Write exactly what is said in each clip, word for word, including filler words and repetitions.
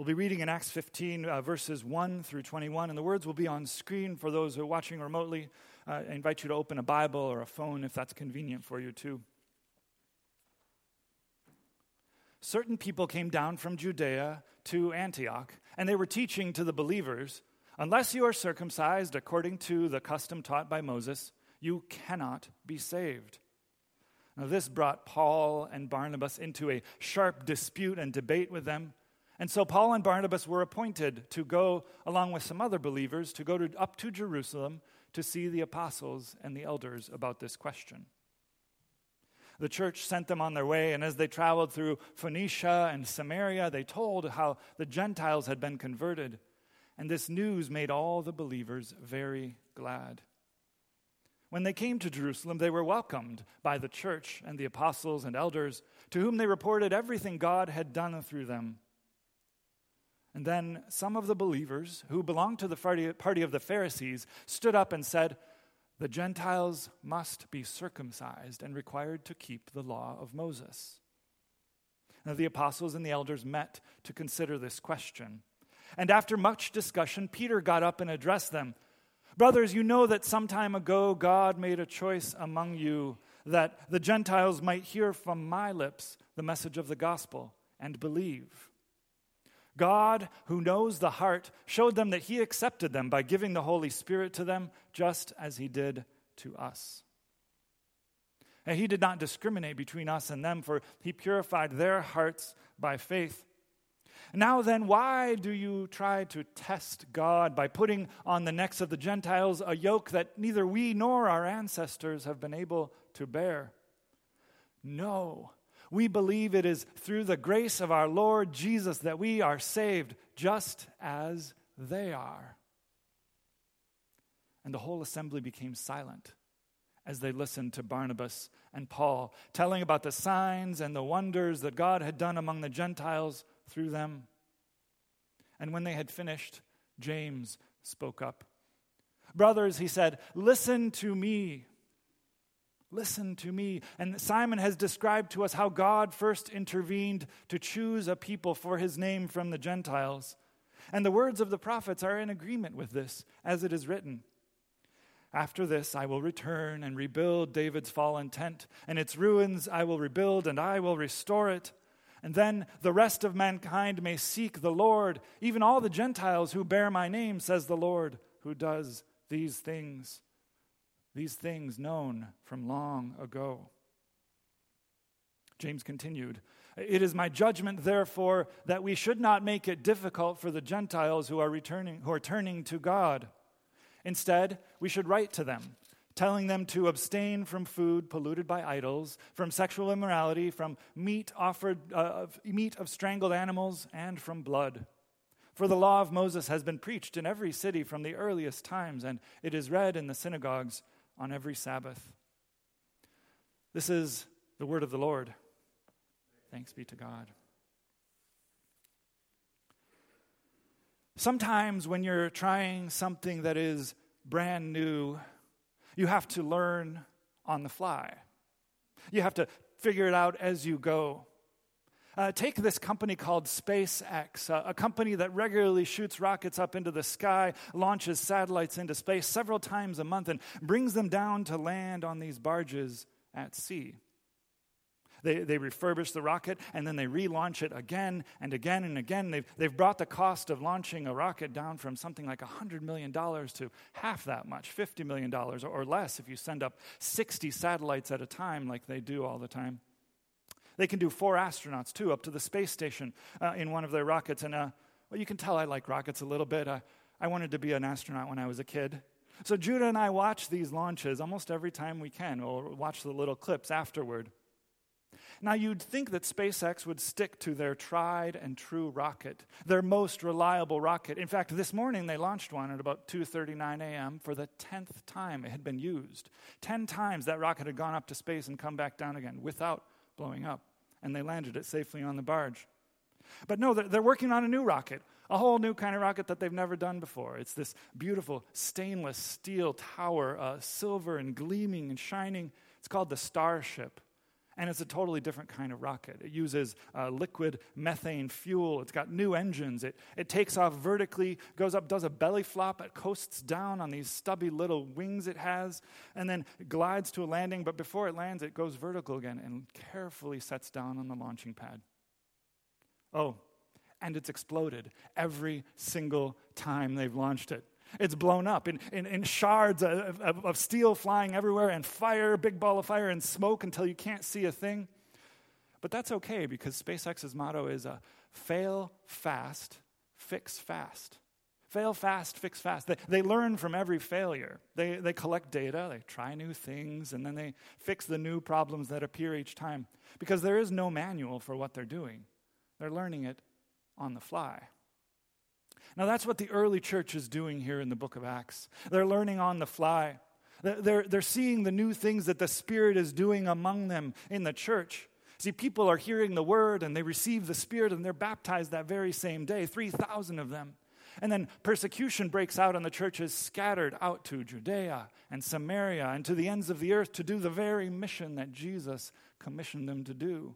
We'll be reading in Acts fifteen, uh, verses one through twenty-one, and the words will be on screen for those who are watching remotely. Uh, I invite you to open a Bible or a phone if that's convenient for you too. Certain people came down from Judea to Antioch, and they were teaching to the believers, "Unless you are circumcised according to the custom taught by Moses, you cannot be saved." Now this brought Paul and Barnabas into a sharp dispute and debate with them. And so Paul and Barnabas were appointed to go, along with some other believers, to go to, up to Jerusalem to see the apostles and the elders about this question. The church sent them on their way, and as they traveled through Phoenicia and Samaria, they told how the Gentiles had been converted. And this news made all the believers very glad. When they came to Jerusalem, they were welcomed by the church and the apostles and elders, to whom they reported everything God had done through them. And then some of the believers who belonged to the party of the Pharisees stood up and said, "The Gentiles must be circumcised and required to keep the law of Moses." Now the apostles and the elders met to consider this question. And after much discussion, Peter got up and addressed them. "Brothers, you know that some time ago God made a choice among you that the Gentiles might hear from my lips the message of the gospel and believe. God, who knows the heart, showed them that he accepted them by giving the Holy Spirit to them, just as he did to us. And he did not discriminate between us and them, for he purified their hearts by faith. Now then, why do you try to test God by putting on the necks of the Gentiles a yoke that neither we nor our ancestors have been able to bear? No. We believe it is through the grace of our Lord Jesus that we are saved, just as they are." And the whole assembly became silent as they listened to Barnabas and Paul, telling about the signs and the wonders that God had done among the Gentiles through them. And when they had finished, James spoke up. "Brothers," he said, "listen to me. Listen to me. And Simon has described to us how God first intervened to choose a people for his name from the Gentiles. And the words of the prophets are in agreement with this, as it is written, 'After this I will return and rebuild David's fallen tent, and its ruins I will rebuild, and I will restore it. And then the rest of mankind may seek the Lord, even all the Gentiles who bear my name, says the Lord, who does these things. These things known from long ago.'" James continued, "It is my judgment, therefore, that we should not make it difficult for the Gentiles who are returning, who are turning to God. Instead, we should write to them, telling them to abstain from food polluted by idols, from sexual immorality, from meat offered uh, of, meat of strangled animals, and from blood. For the law of Moses has been preached in every city from the earliest times, and it is read in the synagogues on every Sabbath." This is the word of the Lord. Thanks be to God. Sometimes when you're trying something that is brand new, you have to learn on the fly. You have to figure it out as you go. Uh, take this company called SpaceX, uh, a company that regularly shoots rockets up into the sky, launches satellites into space several times a month, and brings them down to land on these barges at sea. They they refurbish the rocket, and then they relaunch it again and again and again. They've, they've brought the cost of launching a rocket down from something like one hundred million dollars to half that much, fifty million dollars or, or less if you send up sixty satellites at a time like they do all the time. They can do four astronauts, too, up to the space station uh, in one of their rockets. And, uh, well, you can tell I like rockets a little bit. Uh, I wanted to be an astronaut when I was a kid. So Judah and I watch these launches almost every time we can, or watch the little clips afterward. Now, you'd think that SpaceX would stick to their tried and true rocket, their most reliable rocket. In fact, this morning they launched one at about two thirty-nine a.m. for the tenth time it had been used. Ten times that rocket had gone up to space and come back down again without blowing up. And they landed it safely on the barge. But no, they're, they're working on a new rocket, a whole new kind of rocket that they've never done before. It's this beautiful stainless steel tower, uh, silver and gleaming and shining. It's called the Starship. And it's a totally different kind of rocket. It uses uh, liquid methane fuel. It's got new engines. It, it takes off vertically, goes up, does a belly flop. It coasts down on these stubby little wings it has, and then glides to a landing. But before it lands, it goes vertical again and carefully sets down on the launching pad. Oh, and it's exploded every single time they've launched it. It's blown up in, in, in shards of, of, of steel flying everywhere, and fire, big ball of fire, and smoke until you can't see a thing. But that's okay, because SpaceX's motto is uh, fail fast, fix fast. Fail fast, fix fast. They, they learn from every failure. They, they collect data, they try new things, and then they fix the new problems that appear each time, because there is no manual for what they're doing. They're learning it on the fly. Now, that's what the early church is doing here in the book of Acts. They're learning on the fly. They're, they're seeing the new things that the Spirit is doing among them in the church. See, people are hearing the word, and they receive the Spirit, and they're baptized that very same day, three thousand of them. And then persecution breaks out, and the church is scattered out to Judea and Samaria and to the ends of the earth to do the very mission that Jesus commissioned them to do.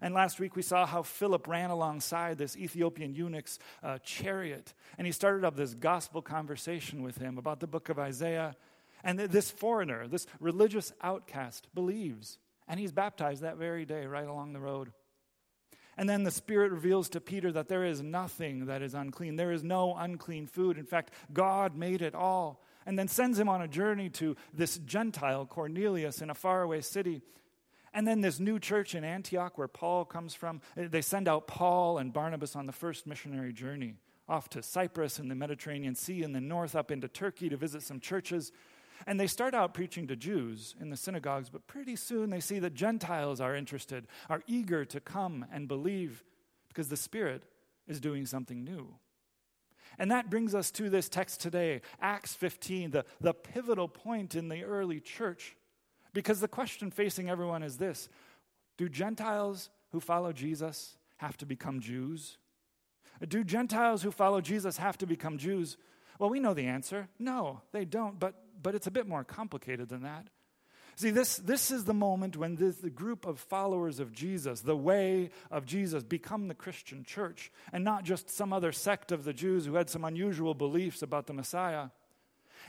And last week we saw how Philip ran alongside this Ethiopian eunuch's uh, chariot, and he started up this gospel conversation with him about the book of Isaiah. And th- this foreigner, this religious outcast, believes, and he's baptized that very day right along the road. And then the Spirit reveals to Peter that there is nothing that is unclean. There is no unclean food. In fact, God made it all, and then sends him on a journey to this Gentile Cornelius in a faraway city. And then this new church in Antioch where Paul comes from, they send out Paul and Barnabas on the first missionary journey, off to Cyprus and the Mediterranean Sea in the north, up into Turkey to visit some churches. And they start out preaching to Jews in the synagogues, but pretty soon they see that Gentiles are interested, are eager to come and believe, because the Spirit is doing something new. And that brings us to this text today, Acts fifteen, the, the pivotal point in the early church. Because the question facing everyone is this: do Gentiles who follow Jesus have to become Jews? Do Gentiles who follow Jesus have to become Jews? Well, we know the answer. No, they don't, but but it's a bit more complicated than that. See, this, this is the moment when this, the group of followers of Jesus, the way of Jesus, become the Christian church, and not just some other sect of the Jews who had some unusual beliefs about the Messiah.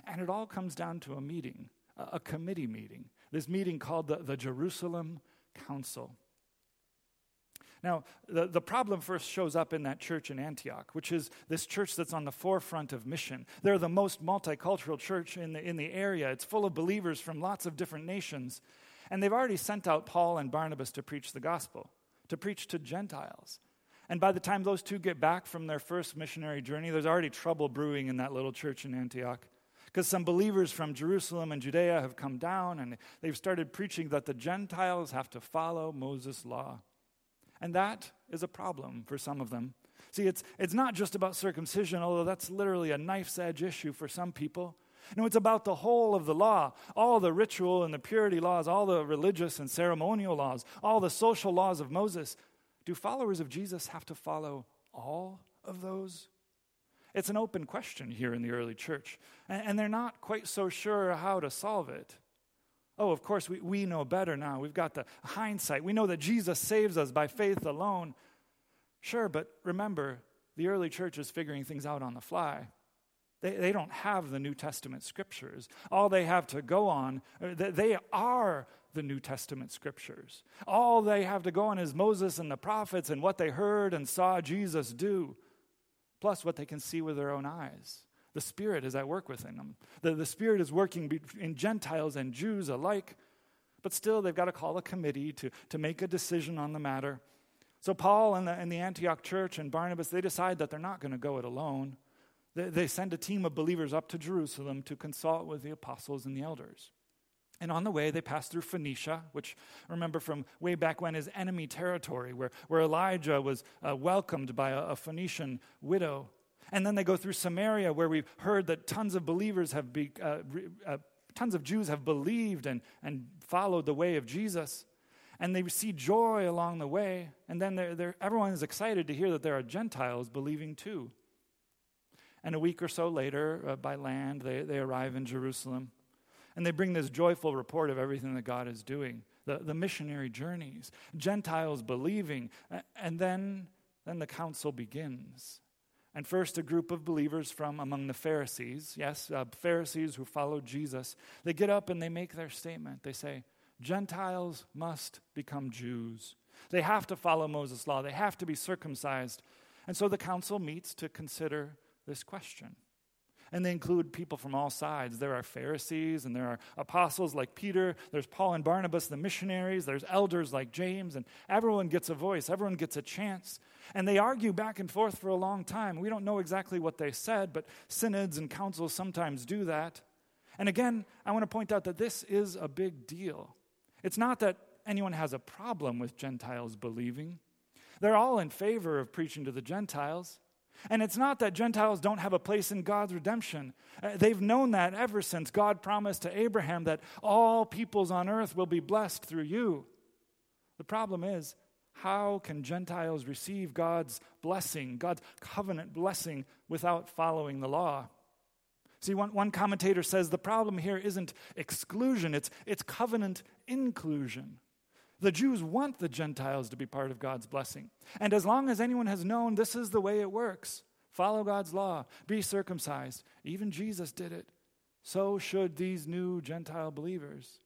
And it all comes down to a meeting, a, a committee meeting. This meeting called the, the Jerusalem Council. Now, the, the problem first shows up in that church in Antioch, which is this church that's on the forefront of mission. They're the most multicultural church in the, in the area. It's full of believers from lots of different nations. And they've already sent out Paul and Barnabas to preach the gospel, to preach to Gentiles. And by the time those two get back from their first missionary journey, there's already trouble brewing in that little church in Antioch, because some believers from Jerusalem and Judea have come down, and they've started preaching that the Gentiles have to follow Moses' law. And that is a problem for some of them. See, it's it's not just about circumcision, although that's literally a knife's edge issue for some people. No, it's about the whole of the law, all the ritual and the purity laws, all the religious and ceremonial laws, all the social laws of Moses. Do followers of Jesus have to follow all of those? It's an open question here in the early church, and they're not quite so sure how to solve it. Oh, of course, we, we know better now. We've got the hindsight. We know that Jesus saves us by faith alone. Sure, but remember, the early church is figuring things out on the fly. They, they don't have the New Testament scriptures. All they have to go on, they are the New Testament scriptures. All they have to go on is Moses and the prophets and what they heard and saw Jesus do, plus what they can see with their own eyes. The Spirit is at work within them. The, the Spirit is working in Gentiles and Jews alike, but still they've got to call a committee to, to make a decision on the matter. So Paul and the, and the Antioch church and Barnabas, they decide that they're not going to go it alone. They, they send a team of believers up to Jerusalem to consult with the apostles and the elders. And on the way, they pass through Phoenicia, which, remember from way back when, is enemy territory, where, where Elijah was uh, welcomed by a, a Phoenician widow. And then they go through Samaria, where we've heard that tons of believers have, be, uh, re, uh, tons of Jews have believed and, and followed the way of Jesus. And they see joy along the way. And then they're, they're, everyone is excited to hear that there are Gentiles believing too. And a week or so later, uh, by land, they, they arrive in Jerusalem. And they bring this joyful report of everything that God is doing. the, the missionary journeys, Gentiles believing, and then, then the council begins. And first, a group of believers from among the Pharisees, yes, uh, Pharisees who followed Jesus, they get up and they make their statement. They say, Gentiles must become Jews. They have to follow Moses' law. They have to be circumcised. And so the council meets to consider this question. And they include people from all sides. There are Pharisees and there are apostles like Peter. There's Paul and Barnabas, the missionaries. There's elders like James. And everyone gets a voice. Everyone gets a chance. And they argue back and forth for a long time. We don't know exactly what they said, but synods and councils sometimes do that. And again, I want to point out that this is a big deal. It's not that anyone has a problem with Gentiles believing. They're all in favor of preaching to the Gentiles. And it's not that Gentiles don't have a place in God's redemption. Uh, they've known that ever since God promised to Abraham that all peoples on earth will be blessed through you. The problem is, how can Gentiles receive God's blessing, God's covenant blessing, without following the law? See, one, one commentator says the problem here isn't exclusion, it's, it's covenant inclusion. The Jews want the Gentiles to be part of God's blessing. And as long as anyone has known this is the way it works, follow God's law, be circumcised, even Jesus did it, so should these new Gentile believers.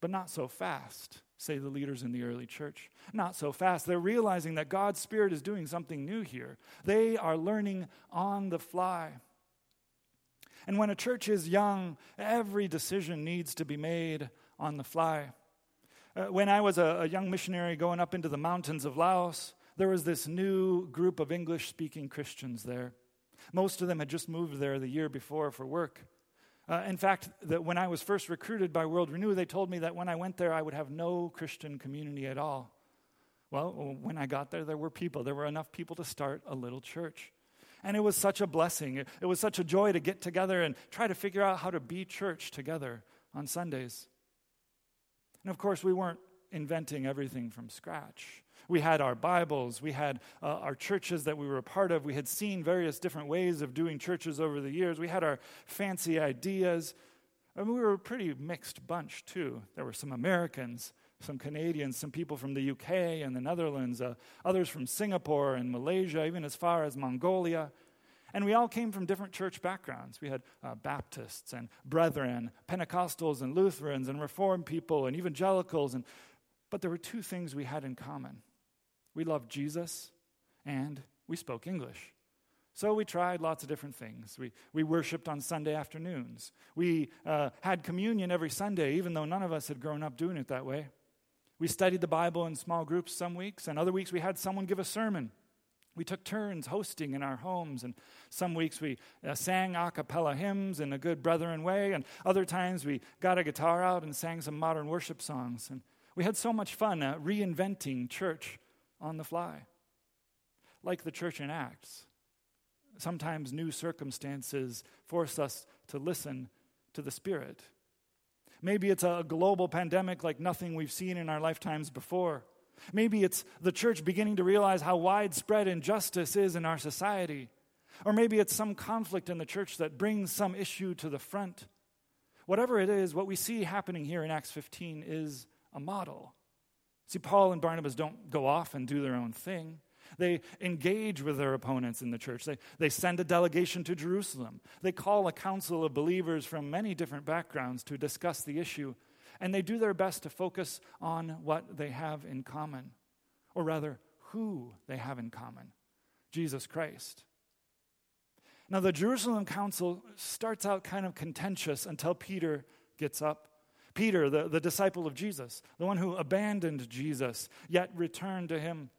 But not so fast, say the leaders in the early church. Not so fast. They're realizing that God's Spirit is doing something new here. They are learning on the fly. And when a church is young, every decision needs to be made on the fly. Uh, when I was a, a young missionary going up into the mountains of Laos, there was this new group of English-speaking Christians there. Most of them had just moved there the year before for work. Uh, in fact, the, when I was first recruited by World Renew, they told me that when I went there, I would have no Christian community at all. Well, when I got there, there were people. There were enough people to start a little church. And it was such a blessing. It, it was such a joy to get together and try to figure out how to be church together on Sundays. And of course, we weren't inventing everything from scratch. We had our Bibles. We had uh, our churches that we were a part of. We had seen various different ways of doing churches over the years. We had our fancy ideas. I mean, we were a pretty mixed bunch, too. There were some Americans, some Canadians, some people from the U K and the Netherlands, uh, others from Singapore and Malaysia, even as far as Mongolia. And we all came from different church backgrounds. We had uh, Baptists and Brethren, Pentecostals and Lutherans and Reformed people and evangelicals. And but there were two things we had in common. We loved Jesus and we spoke English. So we tried lots of different things. We we worshiped on Sunday afternoons. We uh, had communion every Sunday, even though none of us had grown up doing it that way. We studied the Bible in small groups some weeks, and other weeks we had someone give a sermon. We took turns hosting in our homes, and some weeks we uh, sang a cappella hymns in a good brethren way, and other times we got a guitar out and sang some modern worship songs. And we had so much fun uh, reinventing church on the fly. Like the church in Acts, sometimes new circumstances force us to listen to the Spirit. Maybe it's a global pandemic like nothing we've seen in our lifetimes before. Maybe it's the church beginning to realize how widespread injustice is in our society. Or maybe it's some conflict in the church that brings some issue to the front. Whatever it is, what we see happening here in Acts fifteen is a model. See, Paul and Barnabas don't go off and do their own thing. They engage with their opponents in the church. They, they send a delegation to Jerusalem. They call a council of believers from many different backgrounds to discuss the issue. And they do their best to focus on what they have in common, or rather, who they have in common, Jesus Christ. Now, the Jerusalem Council starts out kind of contentious until Peter gets up. Peter, the, the disciple of Jesus, the one who abandoned Jesus, yet returned to him.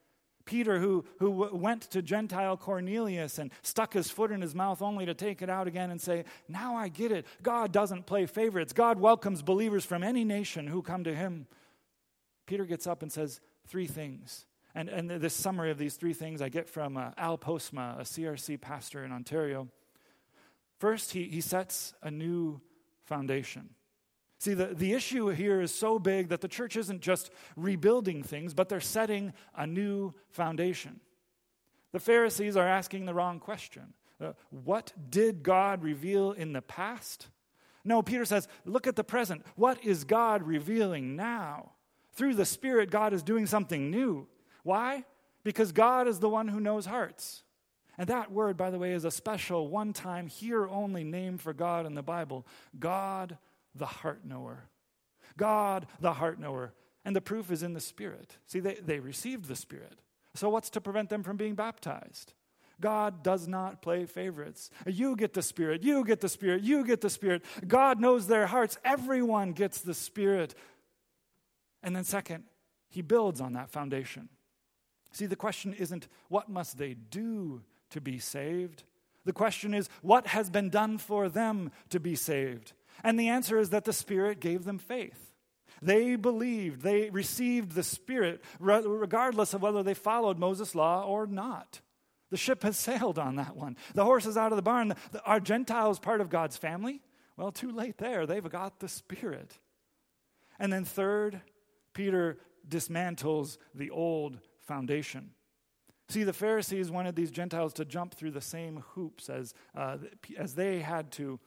Peter, who, who went to Gentile Cornelius and stuck his foot in his mouth only to take it out again and say, now I get it. God doesn't play favorites. God welcomes believers from any nation who come to him. Peter gets up and says three things. And, and this summary of these three things I get from uh, Al Postma, a C R C pastor in Ontario. First, he, he sets a new foundation. See, the, the issue here is so big that the church isn't just rebuilding things, but they're setting a new foundation. The Pharisees are asking the wrong question. Uh, what did God reveal in the past No, Peter says, look at the present. What is God revealing now? Through the Spirit, God is doing something new. Why? Because God is the one who knows hearts. And that word, by the way, is a special, one-time, here-only name for God in the Bible. God, the heart knower. God, the heart knower. And the proof is in the Spirit. See, they, they received the Spirit. So what's to prevent them from being baptized? God does not play favorites. You get the Spirit, you get the Spirit, you get the Spirit. God knows their hearts. Everyone gets the Spirit. And then second, he builds on that foundation. See, the question isn't what must they do to be saved? The question is what has been done for them to be saved? And the answer is that the Spirit gave them faith. They believed, they received the Spirit, regardless of whether they followed Moses' law or not. The ship has sailed on that one. The horse is out of the barn. Are Gentiles part of God's family? Well, too late there. They've got the Spirit. And then third, Peter dismantles the old foundation. See, the Pharisees wanted these Gentiles to jump through the same hoops as, uh, as they had to.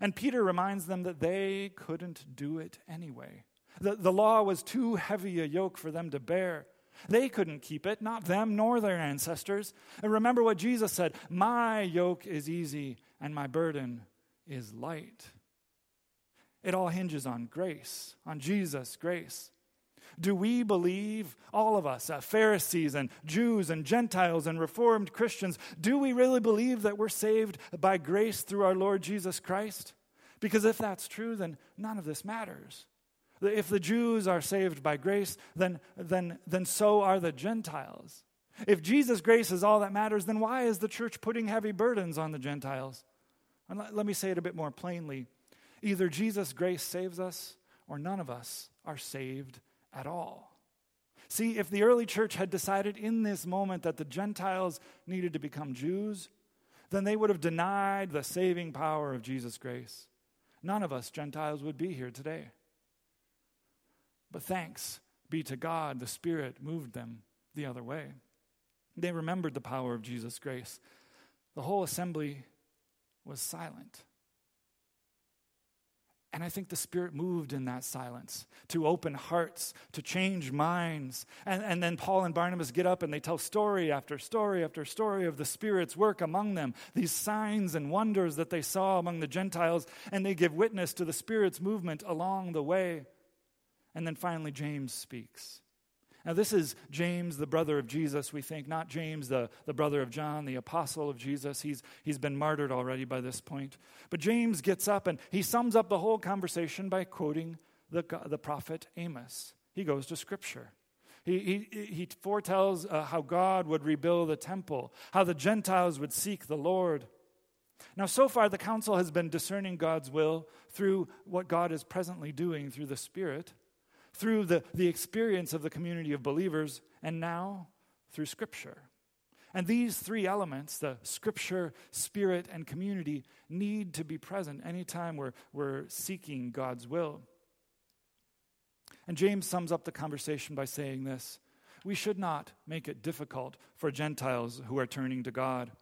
And Peter reminds them that they couldn't do it anyway. The, the law was too heavy a yoke for them to bear. They couldn't keep it, not them nor their ancestors. And remember what Jesus said, my yoke is easy and my burden is light. It all hinges on grace, on Jesus' grace. Do we believe, all of us, uh, Pharisees and Jews and Gentiles and Reformed Christians, do we really believe that we're saved by grace through our Lord Jesus Christ? Because if that's true, then none of this matters. If the Jews are saved by grace, then, then, then so are the Gentiles. If Jesus' grace is all that matters, then why is the church putting heavy burdens on the Gentiles? And let, let me say it a bit more plainly. Either Jesus' grace saves us, or none of us are saved at all. See, if the early church had decided in this moment that the Gentiles needed to become Jews, then they would have denied the saving power of Jesus' grace. None of us Gentiles would be here today. But thanks be to God, the Spirit moved them the other way. They remembered the power of Jesus' grace. The whole assembly was silent. And I think the Spirit moved in that silence to open hearts, to change minds. And, and then Paul and Barnabas get up and they tell story after story after story of the Spirit's work among them, these signs and wonders that they saw among the Gentiles, and they give witness to the Spirit's movement along the way. And then finally, James speaks. Now, this is James, the brother of Jesus, we think, not James, the, the brother of John, the apostle of Jesus. He's, he's been martyred already by this point. But James gets up and he sums up the whole conversation by quoting the, the prophet Amos. He goes to Scripture. He, he, he foretells uh, how God would rebuild the temple, how the Gentiles would seek the Lord. Now, so far, the council has been discerning God's will through what God is presently doing through the Spirit, through the, the experience of the community of believers, and now through Scripture. And these three elements, the Scripture, Spirit, and community, need to be present anytime we're, we're seeking God's will. And James sums up the conversation by saying this, we should not make it difficult for Gentiles who are turning to God.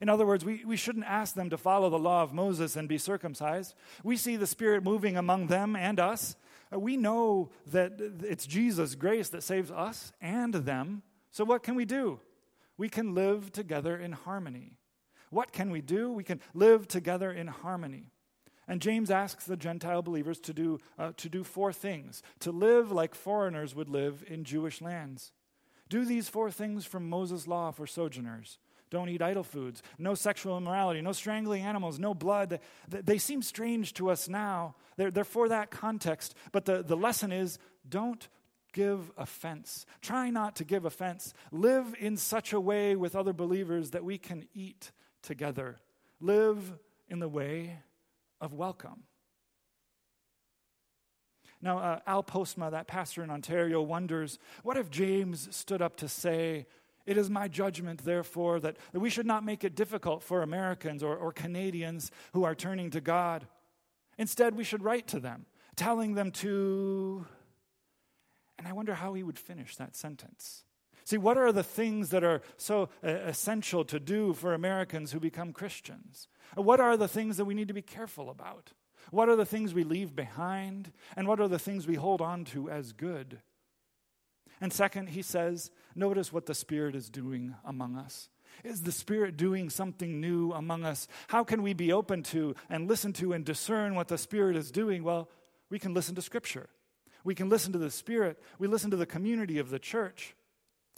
In other words, we, we shouldn't ask them to follow the law of Moses and be circumcised. We see the Spirit moving among them and us. We know that it's Jesus' grace that saves us and them. So what can we do? We can live together in harmony. What can we do? We can live together in harmony. And James asks the Gentile believers to do, uh, to do four things, to live like foreigners would live in Jewish lands. Do these four things from Moses' law for sojourners. Don't eat idol foods, no sexual immorality, no strangling animals, no blood. They seem strange to us now. They're, they're for that context. But the, the lesson is, don't give offense. Try not to give offense. Live in such a way with other believers that we can eat together. Live in the way of welcome. Now, uh, Al Postma, that pastor in Ontario, wonders, what if James stood up to say, it is my judgment, therefore, that we should not make it difficult for Americans or, or Canadians who are turning to God. Instead, we should write to them, telling them to... And I wonder how he would finish that sentence. See, what are the things that are so uh, essential to do for Americans who become Christians? What are the things that we need to be careful about? What are the things we leave behind? And what are the things we hold on to as good? And second, he says, notice what the Spirit is doing among us. Is the Spirit doing something new among us? How can we be open to and listen to and discern what the Spirit is doing? Well, we can listen to Scripture. We can listen to the Spirit. We listen to the community of the church.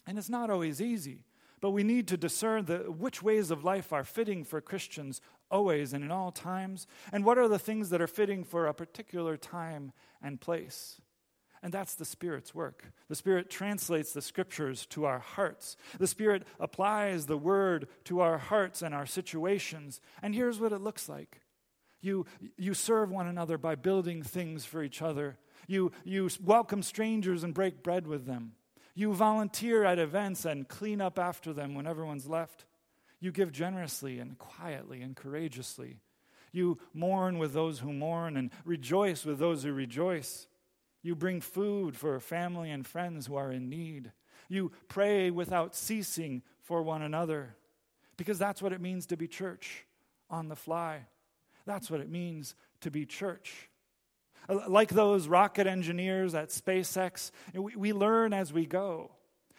And it's not always easy, but we need to discern the, which ways of life are fitting for Christians always and in all times, and what are the things that are fitting for a particular time and place. And that's the Spirit's work. The Spirit translates the Scriptures to our hearts. The Spirit applies the Word to our hearts and our situations. And here's what it looks like. You, you serve one another by building things for each other. You, you welcome strangers and break bread with them. You volunteer at events and clean up after them when everyone's left. You give generously and quietly and courageously. You mourn with those who mourn and rejoice with those who rejoice. You bring food for family and friends who are in need. You pray without ceasing for one another, because that's what it means to be church on the fly. That's what it means to be church. Like those rocket engineers at SpaceX, we learn as we go.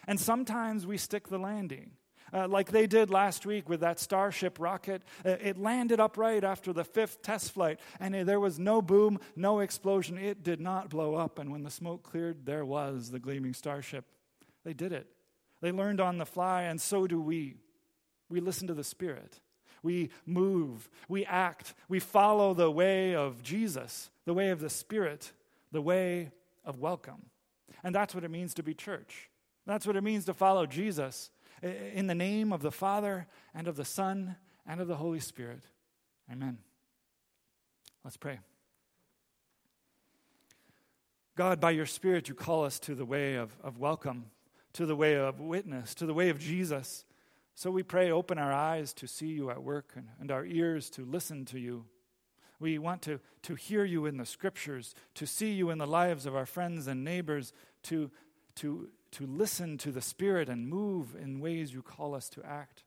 And sometimes we stick the landing. Uh, like they did last week with that Starship rocket. Uh, it landed upright after the fifth test flight, and it, there was no boom, no explosion. It did not blow up, and when the smoke cleared, there was the gleaming Starship. They did it. They learned on the fly, and so do we. We listen to the Spirit. We move. We act. We follow the way of Jesus, the way of the Spirit, the way of welcome. And that's what it means to be church. That's what it means to follow Jesus. In the name of the Father, and of the Son, and of the Holy Spirit. Amen. Let's pray. God, by your Spirit, you call us to the way of, of welcome, to the way of witness, to the way of Jesus. So we pray, open our eyes to see you at work, and, and our ears to listen to you. We want to, to hear you in the Scriptures, to see you in the lives of our friends and neighbors, to to. to listen to the Spirit and move in ways you call us to act.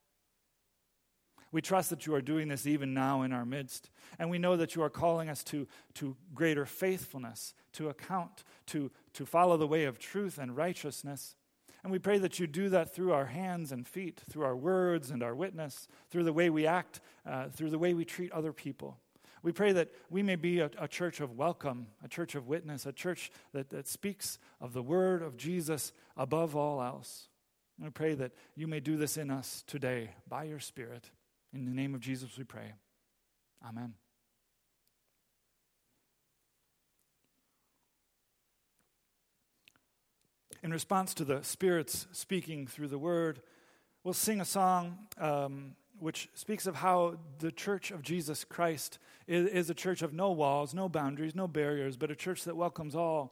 We trust that you are doing this even now in our midst, and we know that you are calling us to, to greater faithfulness, to account, to, to follow the way of truth and righteousness. And we pray that you do that through our hands and feet, through our words and our witness, through the way we act, uh, through the way we treat other people. We pray that we may be a, a church of welcome, a church of witness, a church that, that speaks of the word of Jesus above all else. And we pray that you may do this in us today by your Spirit. In the name of Jesus we pray. Amen. In response to the Spirit's speaking through the word, we'll sing a song um, which speaks of how the church of Jesus Christ is, is a church of no walls, no boundaries, no barriers, but a church that welcomes all